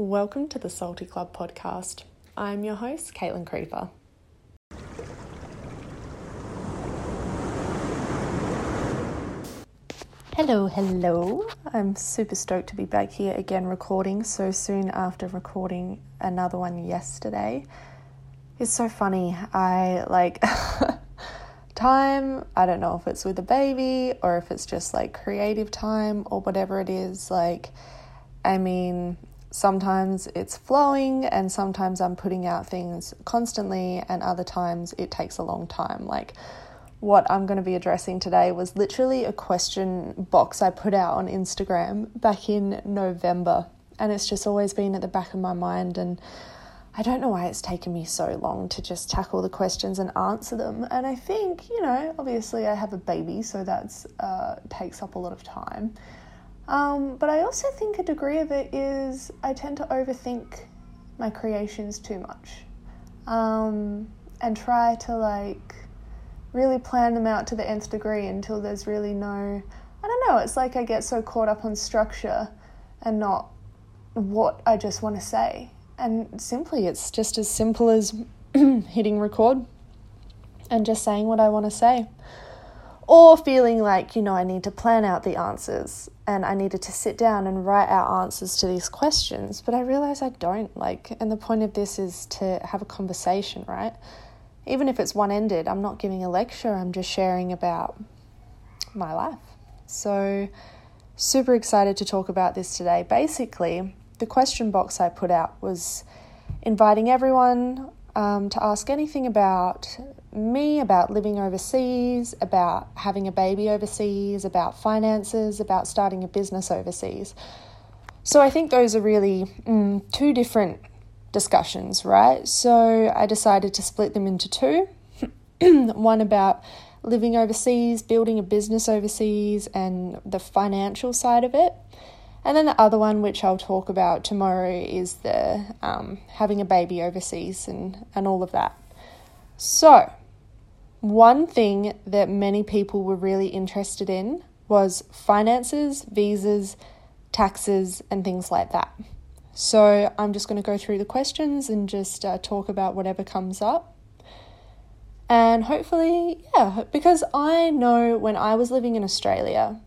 Welcome to the Salty Club podcast. I'm your host, Caitlin Creeper. Hello. I'm super stoked to be back here again recording so soon after recording another one yesterday. It's so funny. Time, I don't know if it's with a baby or if it's just like creative time or whatever it is. Sometimes it's flowing and sometimes I'm putting out things constantly and other times it takes a long time. What I'm going to be addressing today was literally a question box I put out on Instagram back in November, and it's just always been at the back of my mind, and I don't know why it's taken me so long to just tackle the questions and answer them. And I think, obviously I have a baby, so that's takes up a lot of time. But I also think a degree of it is I tend to overthink my creations too much and try to really plan them out to the nth degree until there's really no, it's like I get so caught up on structure and not what I just want to say. And simply, it's just as simple as hitting record and just saying what I want to say. Or feeling I need to plan out the answers and I needed to sit down and write out answers to these questions. But I realise I don't, and the point of this is to have a conversation, right? Even if it's one-ended, I'm not giving a lecture, I'm just sharing about my life. So super excited to talk about this today. Basically, the question box I put out was inviting everyone to ask anything about me, about living overseas, about having a baby overseas, about finances, about starting a business overseas. So I think those are really two different discussions, right? So I decided to split them into two. One about living overseas, building a business overseas, and the financial side of it. And then the other one, which I'll talk about tomorrow, is the having a baby overseas and all of that. So one thing that many people were really interested in was finances, visas, taxes, and things like that. So I'm just going to go through the questions and just talk about whatever comes up. And hopefully, because I know when I was living in Australia,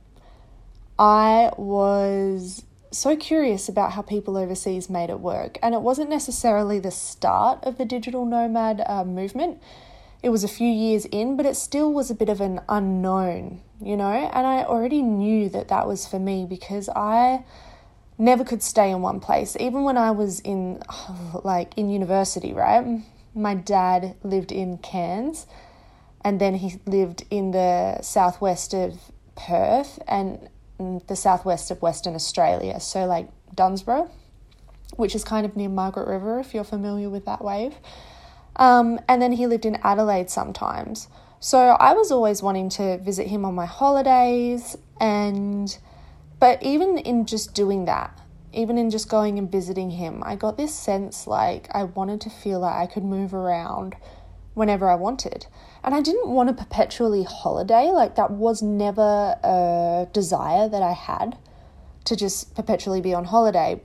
I was so curious about how people overseas made it work. And it wasn't necessarily the start of the digital nomad movement. It was a few years in, but it still was a bit of an unknown, And I already knew that was for me because I never could stay in one place. Even when I was in university, right? My dad lived in Cairns and then he lived in the southwest of Perth and the southwest of Western Australia, so Dunsborough, which is kind of near Margaret River if you're familiar with that wave, and then he lived in Adelaide sometimes. So I was always wanting to visit him on my holidays, but even in just doing that, even in just going and visiting him, I got this sense I wanted to feel like I could move around whenever I wanted. And I didn't want to perpetually holiday. That was never a desire that I had, to just perpetually be on holiday.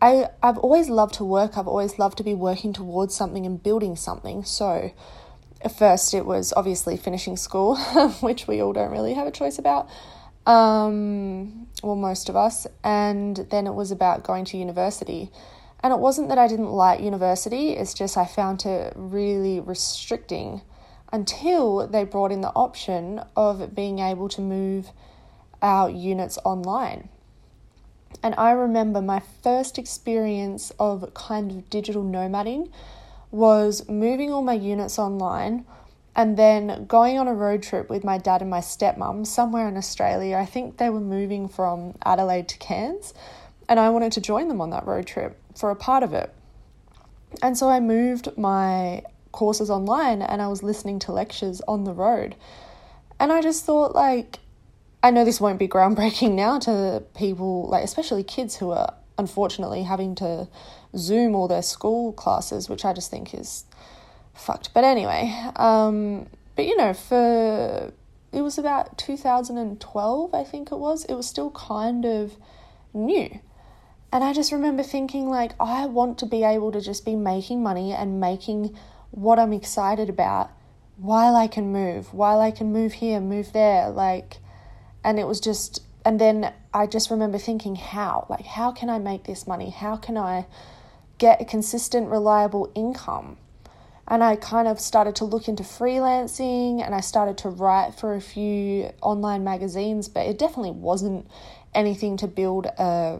I've always loved to work. I've always loved to be working towards something and building something. So at first it was obviously finishing school, which we all don't really have a choice about. Most of us. And then it was about going to university. And it wasn't that I didn't like university. It's just I found it really restricting until they brought in the option of being able to move our units online. And I remember my first experience of kind of digital nomading was moving all my units online and then going on a road trip with my dad and my stepmom somewhere in Australia. I think they were moving from Adelaide to Cairns, and I wanted to join them on that road trip for a part of it. And so I moved my courses online and I was listening to lectures on the road. And I just thought, I know this won't be groundbreaking now to people, especially kids who are unfortunately having to Zoom all their school classes, which I just think is fucked. But anyway, it was about 2012, I think it was still kind of new. And I just remember thinking, like, I want to be able to just be making money and making what I'm excited about while I can move, here, move there, like, and it was just, and then I just remember thinking, how can I make this money? How can I get a consistent, reliable income? And I kind of started to look into freelancing, and I started to write for a few online magazines, but it definitely wasn't anything to build a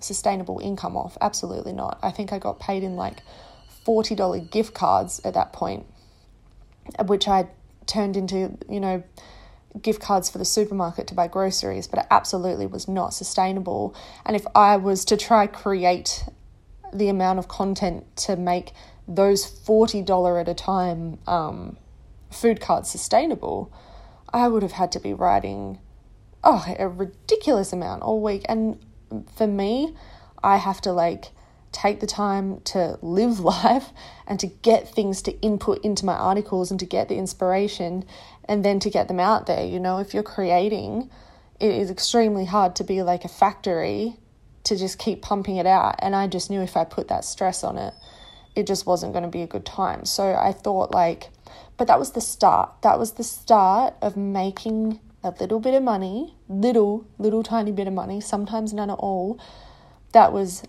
sustainable income off. Absolutely not. I think I got paid in like $40 gift cards at that point, which I turned into, you know, gift cards for the supermarket to buy groceries, but it absolutely was not sustainable. And if I was to try create the amount of content to make those $40 at a time food cards sustainable, I would have had to be writing a ridiculous amount all week. And for me, I have to like take the time to live life and to get things to input into my articles and to get the inspiration and then to get them out there. You know, if you're creating, it is extremely hard to be like a factory to just keep pumping it out. And I just knew if I put that stress on it, it just wasn't going to be a good time. So I thought like, but that was the start. That was the start of making a little bit of money, little tiny bit of money, sometimes none at all. That was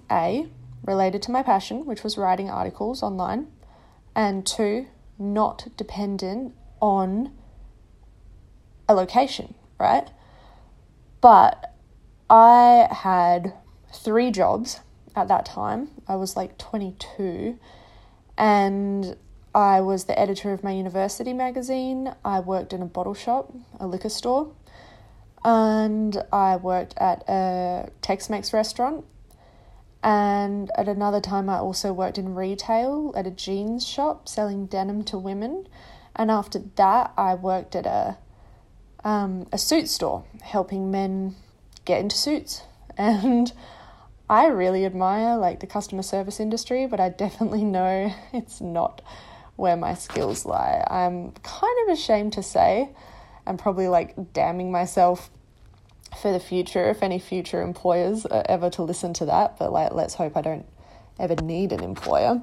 related to my passion, which was writing articles online, and 2, not dependent on a location, right? But I had 3 jobs at that time. I was like 22, and I was the editor of my university magazine. I worked in a bottle shop, a liquor store, and I worked at a Tex-Mex restaurant. And at another time, I also worked in retail at a jeans shop selling denim to women. And after that, I worked at a suit store, helping men get into suits. And I really admire like the customer service industry, but I definitely know it's not where my skills lie. I'm kind of ashamed to say, I'm probably like damning myself for the future, if any future employers are ever to listen to that, but like, let's hope I don't ever need an employer.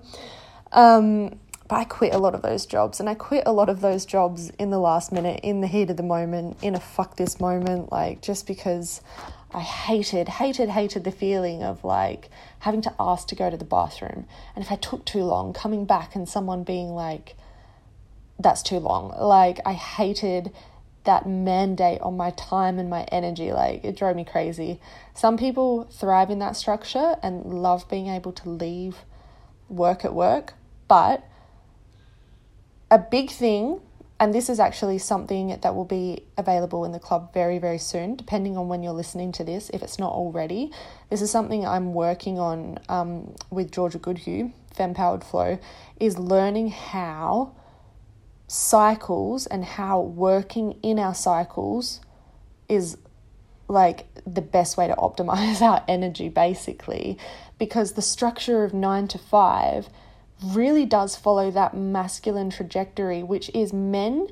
But I quit a lot of those jobs, and I quit a lot of those jobs in the last minute, in the heat of the moment, in a fuck this moment, like just because I hated the feeling of like having to ask to go to the bathroom. And if I took too long, coming back and someone being like, that's too long. Like I hated that mandate on my time and my energy, like it drove me crazy. Some people thrive in that structure and love being able to leave work at work, but a big thing, and this is actually something that will be available in the club very, very soon, depending on when you're listening to this, if it's not already. This is something I'm working on with Georgia Goodhue, Fem Powered Flow, is learning how cycles and how working in our cycles is like the best way to optimize our energy, basically, because the structure of 9 to 5 really does follow that masculine trajectory, which is men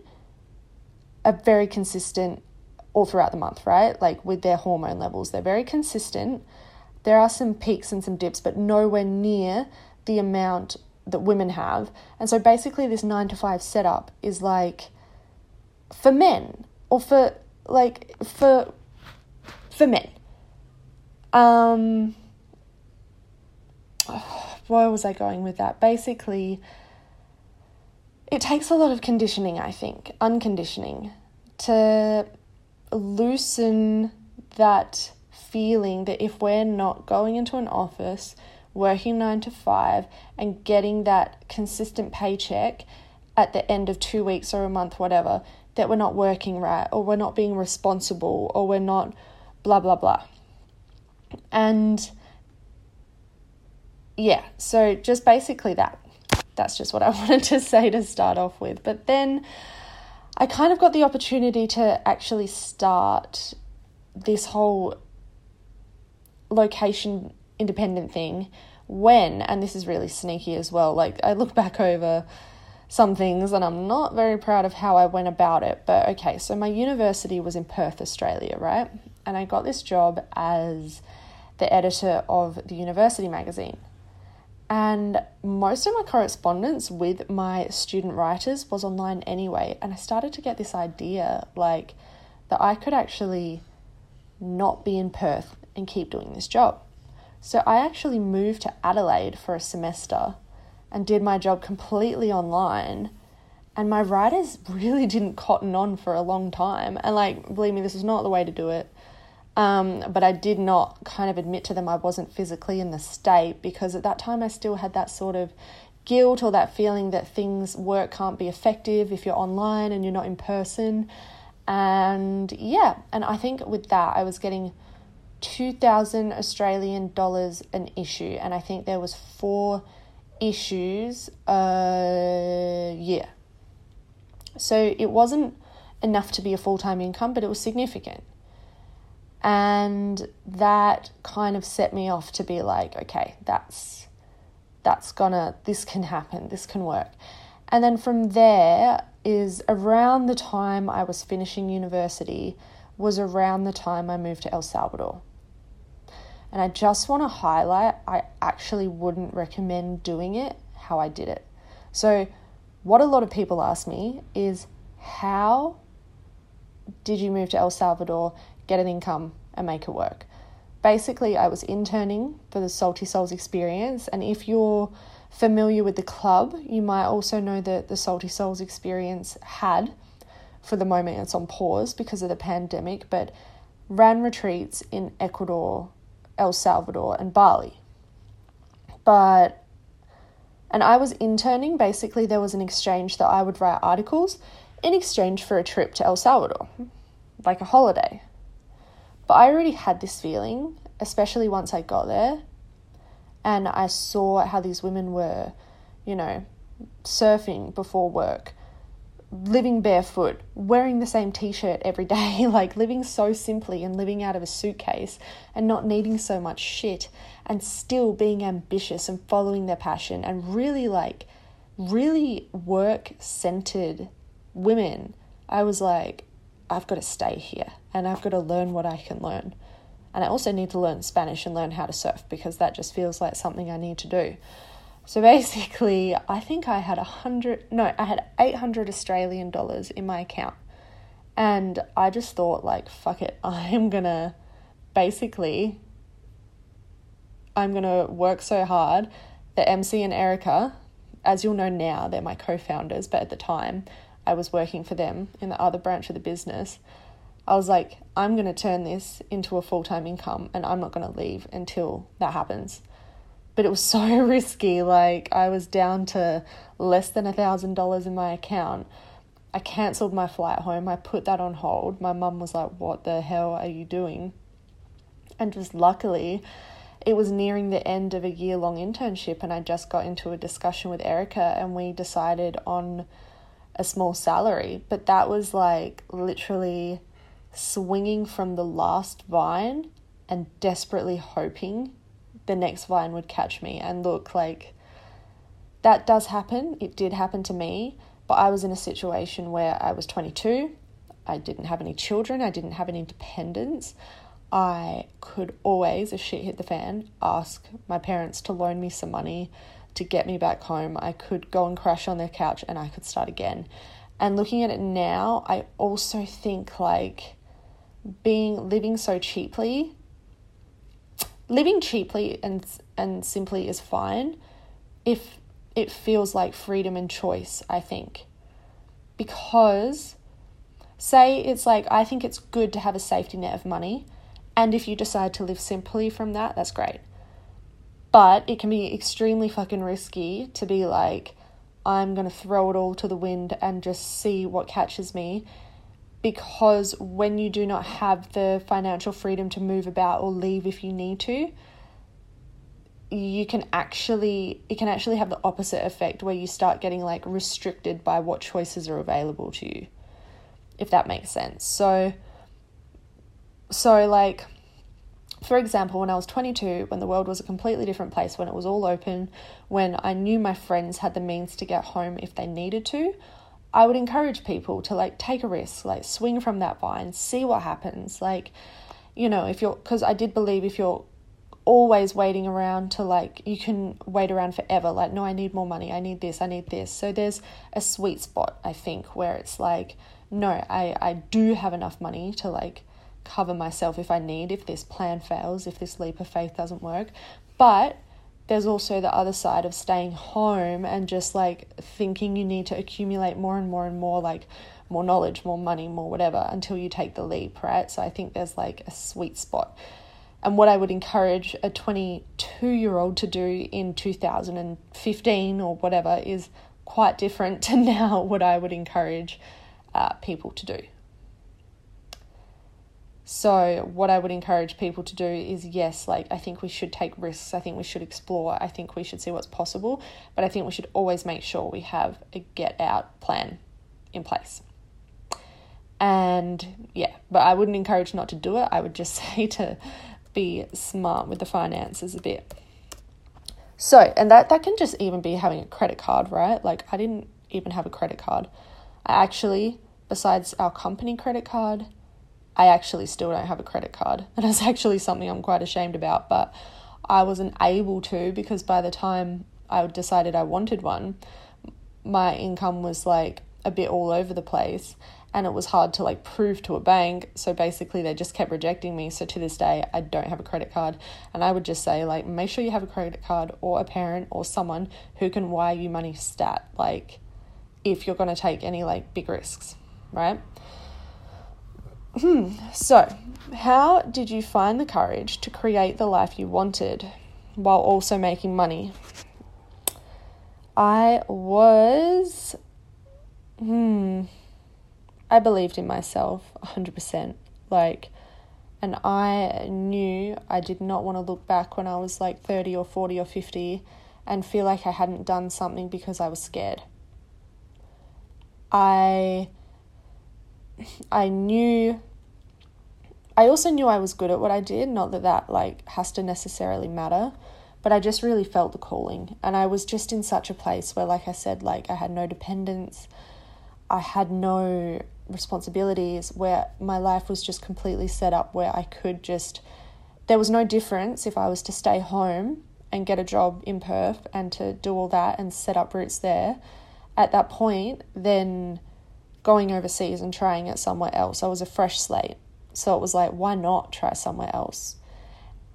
are very consistent all throughout the month, right? Like with their hormone levels, they're very consistent. There are some peaks and some dips, but nowhere near the amount that women have. And so basically this 9 to 5 setup is like for men, or for like for men. Where was I going with that? Basically, it takes a lot of conditioning, I think, unconditioning, to loosen that feeling that if we're not going into an office, working 9 to 5 and getting that consistent paycheck at the end of 2 weeks or a month, whatever, that we're not working right, or we're not being responsible, or we're not blah, blah, blah. And yeah, so just basically that's just what I wanted to say to start off with. But then I kind of got the opportunity to actually start this whole location independent thing when, and this is really sneaky as well, like I look back over some things and I'm not very proud of how I went about it, but okay, so my university was in Perth, Australia, right? And I got this job as the editor of the university magazine. And most of my correspondence with my student writers was online anyway, and I started to get this idea, like, that I could actually not be in Perth and keep doing this job. So I actually moved to Adelaide for a semester and did my job completely online, and my writers really didn't cotton on for a long time. And, like, believe me, this is not the way to do it. But I did not kind of admit to them I wasn't physically in the state, because at that time I still had that sort of guilt or that feeling that work can't be effective if you're online and you're not in person. And I think with that I was getting 2,000 Australian dollars an issue, and I think there was 4 issues a year. So it wasn't enough to be a full-time income, but it was significant. And that kind of set me off to be like, okay, this can happen, this can work. And then from there is around the time I was finishing university was around the time I moved to El Salvador. And I just want to highlight, I actually wouldn't recommend doing it how I did it. So what a lot of people ask me is, how did you move to El Salvador, get an income and make it work? Basically, I was interning for the Salty Souls Experience. And if you're familiar with the club, you might also know that the Salty Souls Experience had, for the moment it's on pause because of the pandemic, but ran retreats in Ecuador, El Salvador and Bali. And I was interning. Basically, there was an exchange that I would write articles in exchange for a trip to El Salvador, like a holiday. But I already had this feeling, especially once I got there and I saw how these women were, you know, surfing before work, living barefoot, wearing the same t-shirt every day, like living so simply and living out of a suitcase and not needing so much shit and still being ambitious and following their passion, and really work-centered women. I was like, I've got to stay here and I've got to learn what I can learn. And I also need to learn Spanish and learn how to surf, because that just feels like something I need to do. So basically, I think I had 800 Australian dollars in my account. And I just thought, like, fuck it, I'm going to work so hard. The MC and Erica, as you'll know now, they're my co-founders, but at the time I was working for them in the other branch of the business. I was like, I'm going to turn this into a full-time income and I'm not going to leave until that happens. But it was so risky. Like, I was down to less than $1,000 in my account. I cancelled my flight home. I put that on hold. My mum was like, what the hell are you doing? And just luckily, it was nearing the end of a year-long internship, and I just got into a discussion with Erica and we decided on a small salary. But that was like literally swinging from the last vine and desperately hoping the next vine would catch me. And look, like, that does happen. It did happen to me, but I was in a situation where I was 22. I didn't have any children. I didn't have any dependents. I could always, if shit hit the fan, ask my parents to loan me some money to get me back home. I could go and crash on their couch and I could start again. And looking at it now, I also think, like, living so cheaply, living cheaply and simply is fine if it feels like freedom and choice, I think. Because say it's like, I think it's good to have a safety net of money, and if you decide to live simply from that, that's great. But it can be extremely fucking risky to be like, I'm going to throw it all to the wind and just see what catches me. Because when you do not have the financial freedom to move about or leave if you need to, it can actually have the opposite effect, where you start getting, like, restricted by what choices are available to you, if that makes sense. So like, for example, when I was 22, when the world was a completely different place, when it was all open, when I knew my friends had the means to get home if they needed to, I would encourage people to, like, take a risk, like, swing from that vine, see what happens. Like, you know, because I did believe if you're always waiting around to, like, you can wait around forever. Like, no, I need more money. I need this. I need this. So there's a sweet spot, I think, where it's like, no, I do have enough money to, like, cover myself if I need, if this plan fails, if this leap of faith doesn't work. But there's also the other side of staying home and just, like, thinking you need to accumulate more and more and more, like, more knowledge, more money, more whatever, until you take the leap, right? So I think there's, like, a sweet spot. And what I would encourage a 22-year-old to do in 2015 or whatever is quite different to now what I would encourage people to do. So what I would encourage people to do is, yes, like, I think we should take risks. I think we should explore. I think we should see what's possible. But I think we should always make sure we have a get-out plan in place. And, yeah, but I wouldn't encourage not to do it. I would just say to be smart with the finances a bit. So, and that can just even be having a credit card, right? Like, I didn't even have a credit card. I actually, besides our company credit card, I actually still don't have a credit card. And that's actually something I'm quite ashamed about, but I wasn't able to, because by the time I decided I wanted one, my income was, like, a bit all over the place, and it was hard to, like, prove to a bank. So basically they just kept rejecting me. So to this day, I don't have a credit card. And I would just say, like, make sure you have a credit card or a parent or someone who can wire you money stat, like, if you're going to take any, like, big risks, right? So how did you find the courage to create the life you wanted while also making money? I believed in myself 100%, like, and I knew I did not want to look back when I was, like, 30 or 40 or 50 and feel like I hadn't done something because I was scared. I also knew I was good at what I did, not that like has to necessarily matter, but I just really felt the calling. And I was just in such a place where, like I said, like, I had no dependence, I had no responsibilities, where my life was just completely set up where I could just, there was no difference if I was to stay home and get a job in Perth and to do all that and set up roots there at that point, then going overseas and trying it somewhere else. I was a fresh slate. So it was like, why not try somewhere else?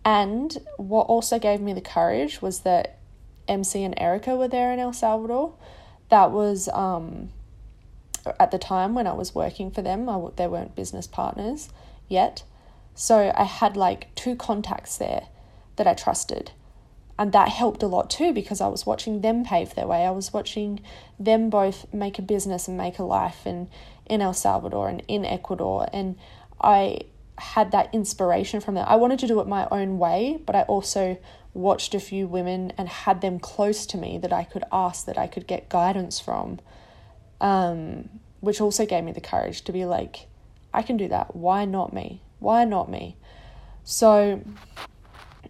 And what also gave me the courage was that MC and Erica were there in El Salvador. That was, at the time when I was working for them, they weren't business partners yet. So I had, like, two contacts there that I trusted. And that helped a lot too, because I was watching them pave their way. I was watching them both make a business and make a life in El Salvador and in Ecuador. And I had that inspiration from them. I wanted to do it my own way, but I also watched a few women and had them close to me that I could ask, that I could get guidance from. Which also gave me the courage to be like, I can do that. Why not me? Why not me? So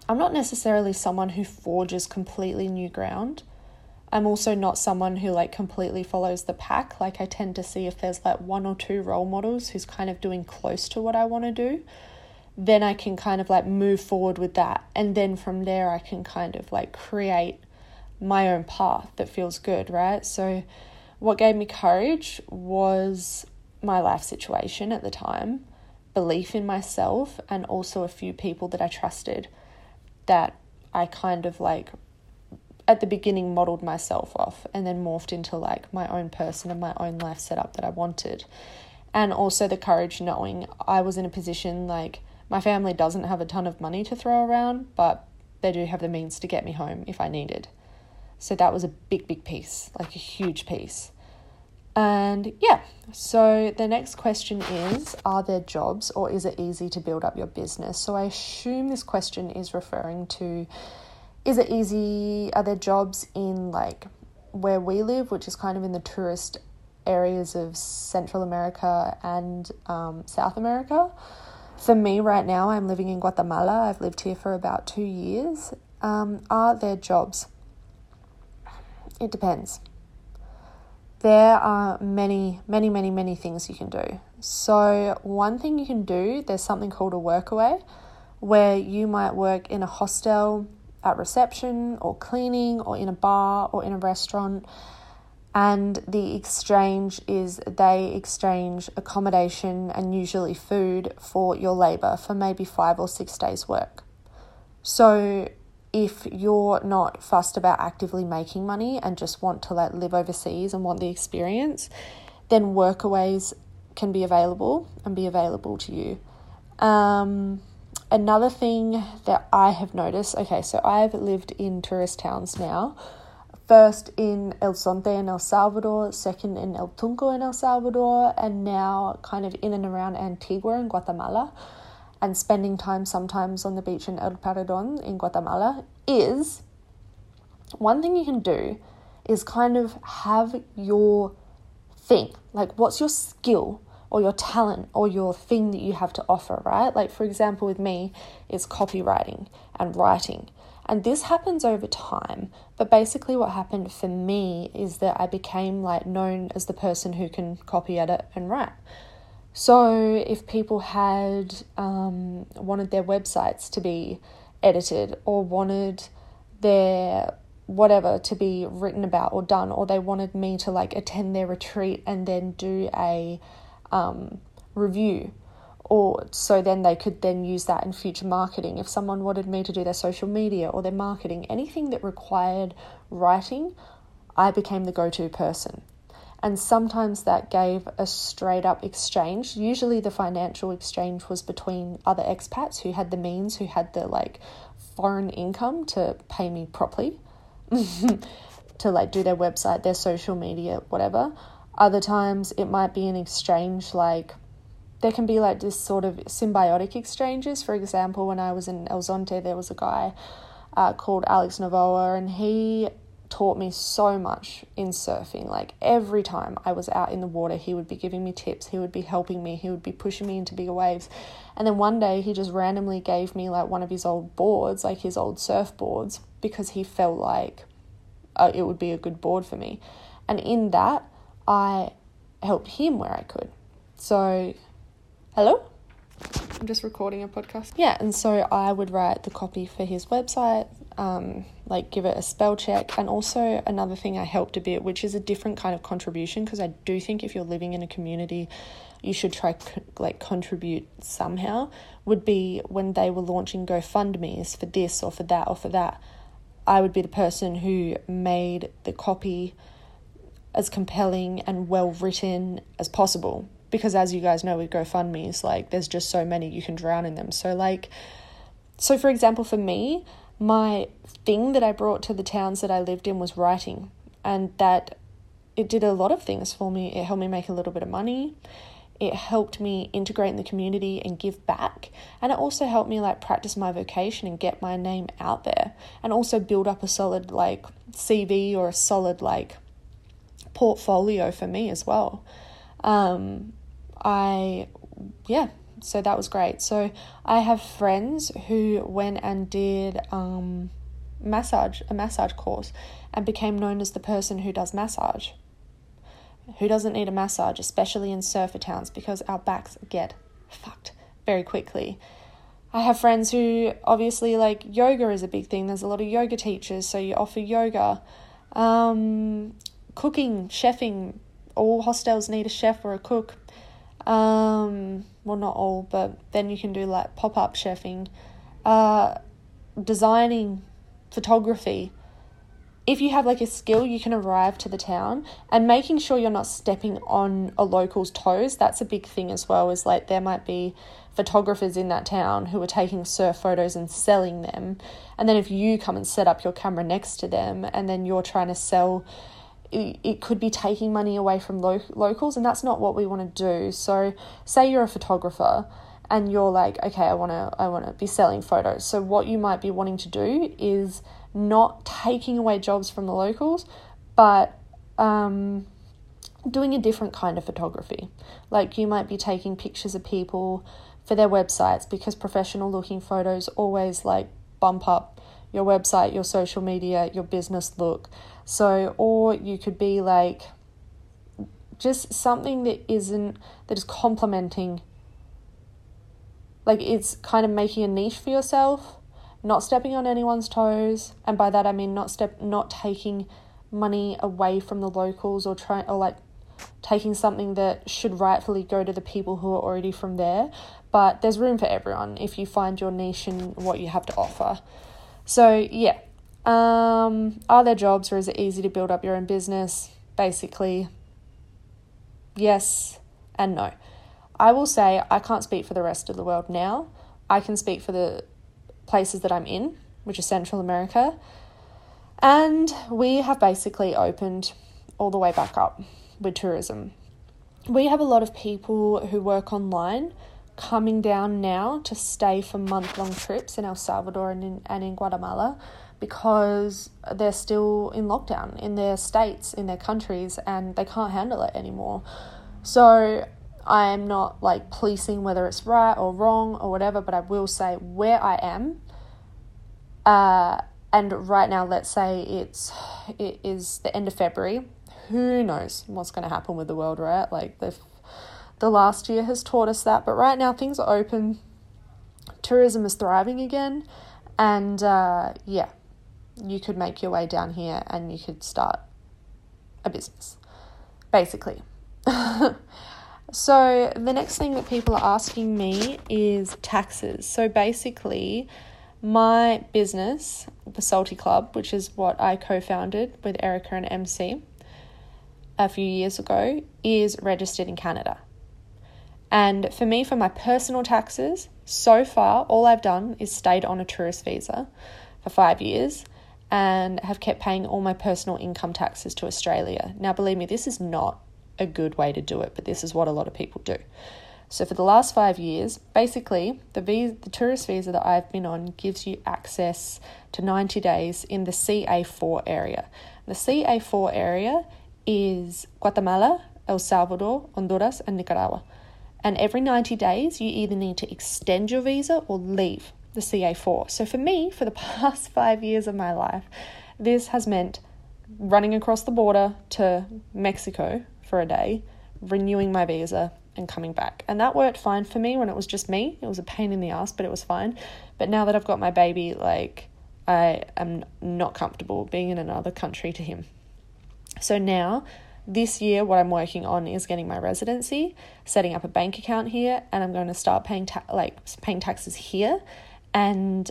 I'm not necessarily someone who forges completely new ground. I'm also not someone who, like, completely follows the pack. Like, I tend to see if there's, like, one or two role models who's kind of doing close to what I want to do, then I can kind of, like, move forward with that. And then from there I can kind of, like, create my own path that feels good, right? So what gave me courage was my life situation at the time, belief in myself, and also a few people that I trusted that I kind of, like, at the beginning modeled myself off and then morphed into, like, my own person and my own life setup that I wanted. And also the courage knowing I was in a position, like, my family doesn't have a ton of money to throw around, but they do have the means to get me home if I needed. So that was a big, big piece, like a huge piece. And yeah, so the next question is, are there jobs or is it easy to build up your business? So I assume this question is referring to, is it easy, are there jobs in, like, where we live, which is kind of in the tourist areas of Central America and South America? For me right now, I'm living in Guatemala. I've lived here for about 2 years. Are there jobs? It depends. There are many things you can do. So one thing you can do, there's something called a workaway, where you might work in a hostel, at reception or cleaning or in a bar or in a restaurant, and the exchange is they exchange accommodation and usually food for your labor for maybe 5 or 6 days work. So if you're not fussed about actively making money and just want to live overseas and want the experience, then workaways can be available and be available to you. Another thing that I have noticed, okay, so I've lived in tourist towns now. First in El Sonte in El Salvador, second in El Tunco in El Salvador, and now kind of in and around Antigua in Guatemala, and spending time sometimes on the beach in El Paradón in Guatemala, is one thing you can do is kind of have your thing. Like, what's your skill or your talent or your thing that you have to offer, right? Like, for example, with me, it's copywriting and writing. And this happens over time. But basically what happened for me is that I became known as the person who can copy, edit and write. So if people had wanted their websites to be edited or wanted their whatever to be written about or done, or they wanted me to attend their retreat and then do a review, or so then they could then use that in future marketing. If someone wanted me to do their social media or their marketing, anything that required writing, I became the go-to person. And sometimes that gave a straight up exchange. Usually the financial exchange was between other expats who had the means, who had the foreign income to pay me properly to do their website, their social media, whatever. Other times it might be an exchange, there can be this sort of symbiotic exchanges. For example, when I was in El Sonte, there was a guy called Alex Navoa, and he taught me so much in surfing. Every time I was out in the water, he would be giving me tips, he would be helping me, he would be pushing me into bigger waves. And then one day he just randomly gave me one of his old boards, his old surfboards, because he felt it would be a good board for me. And in that, I helped him where I could. So, hello? I'm just recording a podcast. Yeah, and so I would write the copy for his website, give it a spell check. And also another thing I helped a bit, which is a different kind of contribution, because I do think if you're living in a community, you should try contribute somehow, would be when they were launching GoFundMes for this or for that or for that. I would be the person who made the copy as compelling and well-written as possible. Because as you guys know, with GoFundMes, there's just so many, you can drown in them. So, so for example, for me, my thing that I brought to the towns that I lived in was writing. And that it did a lot of things for me. It helped me make a little bit of money. It helped me integrate in the community and give back. And it also helped me practice my vocation and get my name out there. And also build up a solid CV or a solid portfolio for me as well. So that was great. So I have friends who went and did a massage course and became known as the person who does massage. Who doesn't need a massage, especially in surfer towns, because our backs get fucked very quickly. I have friends who obviously yoga is a big thing. There's a lot of yoga teachers, so you offer yoga. Cooking, chefing, all hostels need a chef or a cook. Well, not all, but then you can do pop-up chefing, designing, photography. If you have a skill, you can arrive to the town, and making sure you're not stepping on a local's toes. That's a big thing as well, is there might be photographers in that town who are taking surf photos and selling them. And then if you come and set up your camera next to them and then you're trying to sell, it could be taking money away from locals, and that's not what we want to do. So say you're a photographer and you're okay, I want to be selling photos. So what you might be wanting to do is not taking away jobs from the locals, but doing a different kind of photography. You might be taking pictures of people for their websites, because professional looking photos always bump up your website, your social media, your business look. So, or you could be just something that is complementing Like, it's kind of making a niche for yourself, not stepping on anyone's toes, and by that I mean not taking money away from the locals or taking something that should rightfully go to the people who are already from there. But there's room for everyone if you find your niche and what you have to offer. So yeah, are there jobs, or is it easy to build up your own business? Basically, yes and no. I will say I can't speak for the rest of the world now. I can speak for the places that I'm in, which is Central America, and we have basically opened all the way back up with tourism. We have a lot of people who work online coming down now to stay for month-long trips in El Salvador and in Guatemala, because they're still in lockdown in their states, in their countries, and they can't handle it anymore. So I'm not like policing whether it's right or wrong or whatever, but I will say where I am, and right now, let's say it is the end of February. Who knows what's going to happen with the world, right? Like, the last year has taught us that, but right now things are open. Tourism is thriving again, and yeah, you could make your way down here and you could start a business, basically. So the next thing that people are asking me is taxes. So basically, my business, the Salty Club, which is what I co-founded with Erica and MC a few years ago, is registered in Canada. And for me, for my personal taxes, so far, all I've done is stayed on a tourist visa for 5 years and have kept paying all my personal income taxes to Australia. Now, believe me, this is not a good way to do it, but this is what a lot of people do. So for the last 5 years, basically the tourist visa that I've been on gives you access to 90 days in the CA4 area. The CA4 area is Guatemala, El Salvador, Honduras, and Nicaragua. And every 90 days, you either need to extend your visa or leave the CA4. So for me, for the past 5 years of my life, this has meant running across the border to Mexico for a day, renewing my visa and coming back. And that worked fine for me when it was just me. It was a pain in the ass, but it was fine. But now that I've got my baby, like, I am not comfortable being in another country to him. So now, this year, what I'm working on is getting my residency, setting up a bank account here, and I'm going to start paying taxes here. And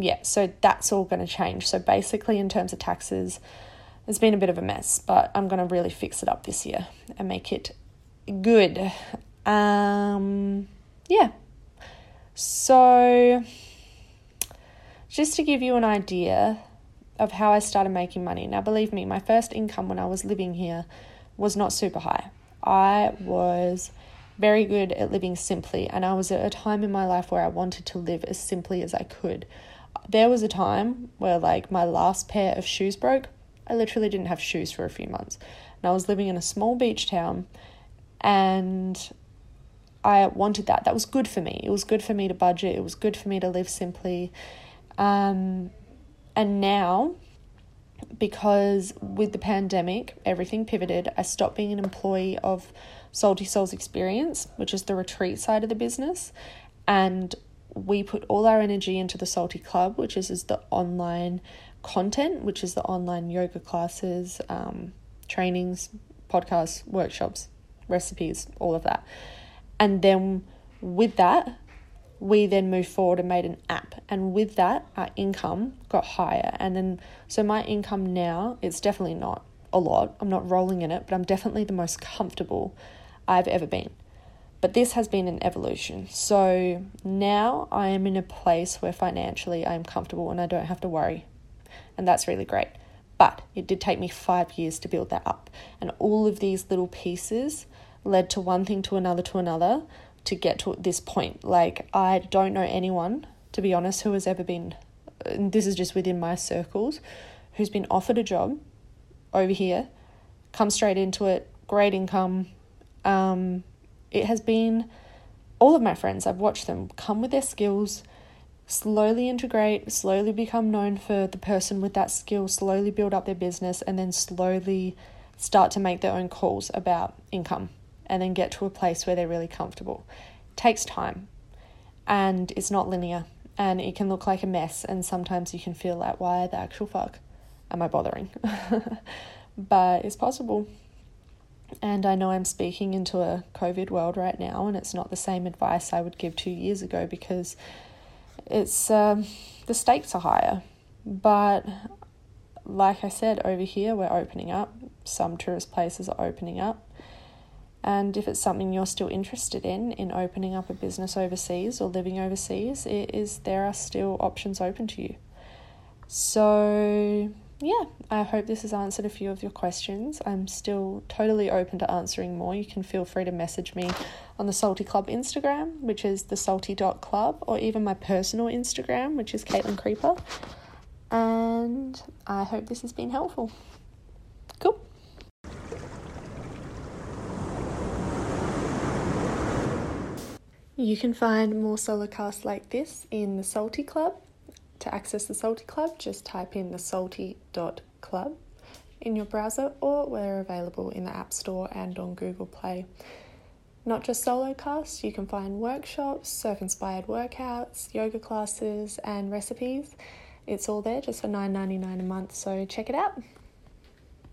yeah, so that's all going to change. So basically, in terms of taxes, it's been a bit of a mess, but I'm going to really fix it up this year and make it good. Yeah. So just to give you an idea of how I started making money. Now, believe me, my first income when I was living here was not super high. I was very good at living simply, and I was at a time in my life where I wanted to live as simply as I could. There was a time where, like, my last pair of shoes broke. I literally didn't have shoes for a few months, and I was living in a small beach town, and I wanted that. That was good for me. It was good for me to budget. It was good for me to live simply. And now, because with the pandemic, everything pivoted, I stopped being an employee of Salty Souls Experience, which is the retreat side of the business, and we put all our energy into the Salty Club, which is the online content, which is the online yoga classes, trainings, podcasts, workshops, recipes, all of that. And then with that, we then moved forward and made an app, and with that our income got higher. And then, so my income now, it's definitely not a lot, I'm not rolling in it, but I'm definitely the most comfortable I've ever been. But this has been an evolution. So now I am in a place where financially I'm comfortable and I don't have to worry. And that's really great. But it did take me 5 years to build that up. And all of these little pieces led to one thing to another to get to this point. Like, I don't know anyone, to be honest, who has ever been, and this is just within my circles, who's been offered a job over here, come straight into it, great income. It has been, all of my friends, I've watched them come with their skills, slowly integrate, slowly become known for the person with that skill, slowly build up their business, and then slowly start to make their own calls about income and then get to a place where they're really comfortable. It takes time. and it's not linear, and it can look like a mess, and sometimes you can feel like, why the actual fuck am I bothering? But it's possible. And I know I'm speaking into a COVID world right now, and it's not the same advice I would give 2 years ago because it's the stakes are higher. But like I said, over here we're opening up. Some tourist places are opening up. And if it's something you're still interested in opening up a business overseas or living overseas, there are still options open to you. So yeah, I hope this has answered a few of your questions. I'm still totally open to answering more. You can feel free to message me on the Salty Club Instagram, which is thesalty.club, or even my personal Instagram, which is Caitlin Creeper. And I hope this has been helpful. Cool. You can find more solo casts like this in the Salty Club. To access the Salty Club, just type in thesalty.club in your browser, or we're available in the App Store and on Google Play. Not just solo casts, you can find workshops, surf-inspired workouts, yoga classes and recipes. It's all there just for $9.99 a month, so check it out.